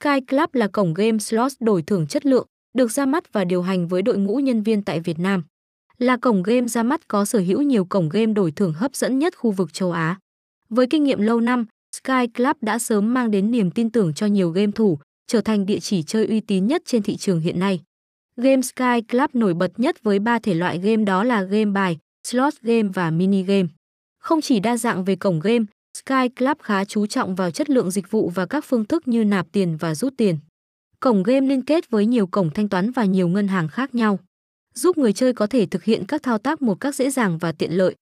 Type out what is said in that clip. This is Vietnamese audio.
Sky Club là cổng game slot đổi thưởng chất lượng, được ra mắt và điều hành với đội ngũ nhân viên tại Việt Nam. Là cổng game ra mắt có sở hữu nhiều cổng game đổi thưởng hấp dẫn nhất khu vực châu Á. Với kinh nghiệm lâu năm, Sky Club đã sớm mang đến niềm tin tưởng cho nhiều game thủ, trở thành địa chỉ chơi uy tín nhất trên thị trường hiện nay. Game Sky Club nổi bật nhất với 3 thể loại game đó là game bài, slot game và mini game. Không chỉ đa dạng về cổng game, Sky Club khá chú trọng vào chất lượng dịch vụ và các phương thức như nạp tiền và rút tiền. Cổng game liên kết với nhiều cổng thanh toán và nhiều ngân hàng khác nhau, giúp người chơi có thể thực hiện các thao tác một cách dễ dàng và tiện lợi.